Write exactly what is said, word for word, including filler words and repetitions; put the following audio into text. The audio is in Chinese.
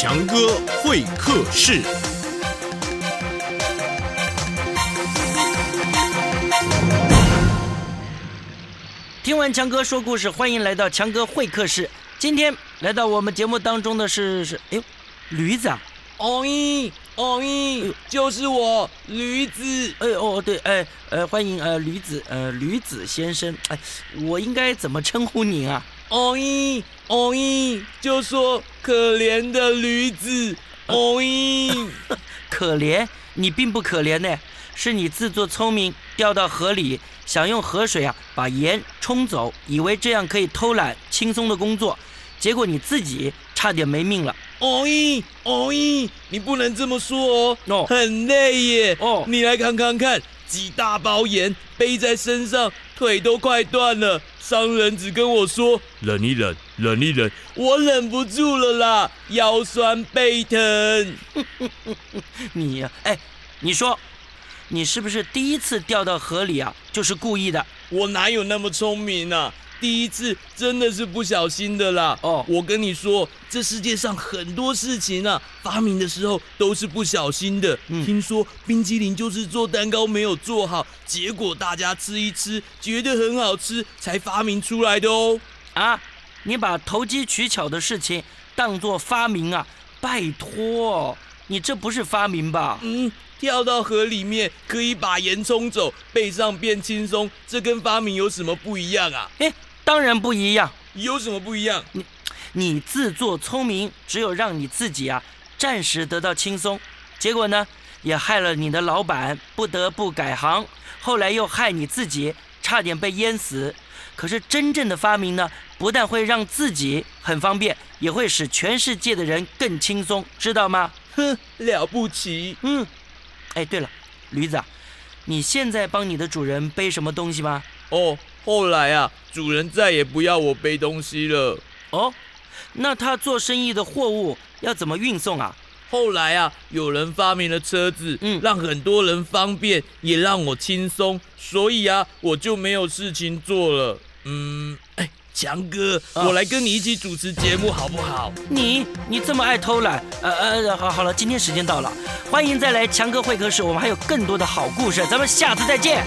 强哥会客室。听完强哥说故事，欢迎来到强哥会客室。今天来到我们节目当中的是是哎呦，驴子啊！哦咦哦咦，就是我驴子。哎哦对，哎呃欢迎呃驴子呃驴子先生。哎，我应该怎么称呼您啊？哦咦哦咦，就说可怜的驴子。哦咦，可怜？你并不可怜呢，是你自作聪明掉到河里，想用河水啊把盐冲走，以为这样可以偷懒轻松的工作，结果你自己差点没命了。哦咦哦咦，你不能这么说哦， no. 很累耶。哦， oh. 你来看看看，几大包盐背在身上，腿都快断了。商人只跟我说忍一忍，忍一忍，我忍不住了啦，腰酸背疼。你呀、啊，哎，你说，你是不是第一次掉到河里啊？就是故意的？我哪有那么聪明啊？第一次真的是不小心的啦。哦，我跟你说，这世界上很多事情啊，发明的时候都是不小心的。嗯，听说冰淇淋就是做蛋糕没有做好，结果大家吃一吃，觉得很好吃，才发明出来的哦。啊，你把投机取巧的事情当作发明啊？拜托，你这不是发明吧？嗯。跳到河里面可以把盐冲走，背上变轻松，这跟发明有什么不一样啊？哎，当然不一样。有什么不一样？你你自作聪明，只有让你自己啊暂时得到轻松，结果呢也害了你的老板，不得不改行，后来又害你自己差点被淹死。可是真正的发明呢，不但会让自己很方便，也会使全世界的人更轻松，知道吗？哼，了不起。嗯。哎，对了，驴子，你现在帮你的主人背什么东西吗？哦，后来啊，主人再也不要我背东西了。哦，那他做生意的货物要怎么运送啊？后来啊，有人发明了车子，嗯，让很多人方便，也让我轻松，所以啊，我就没有事情做了。嗯，哎，强哥，啊、我来跟你一起主持节目好不好？你你这么爱偷懒，呃呃，好好了，今天时间到了。欢迎再来强哥会客室，我们还有更多的好故事，咱们下次再见。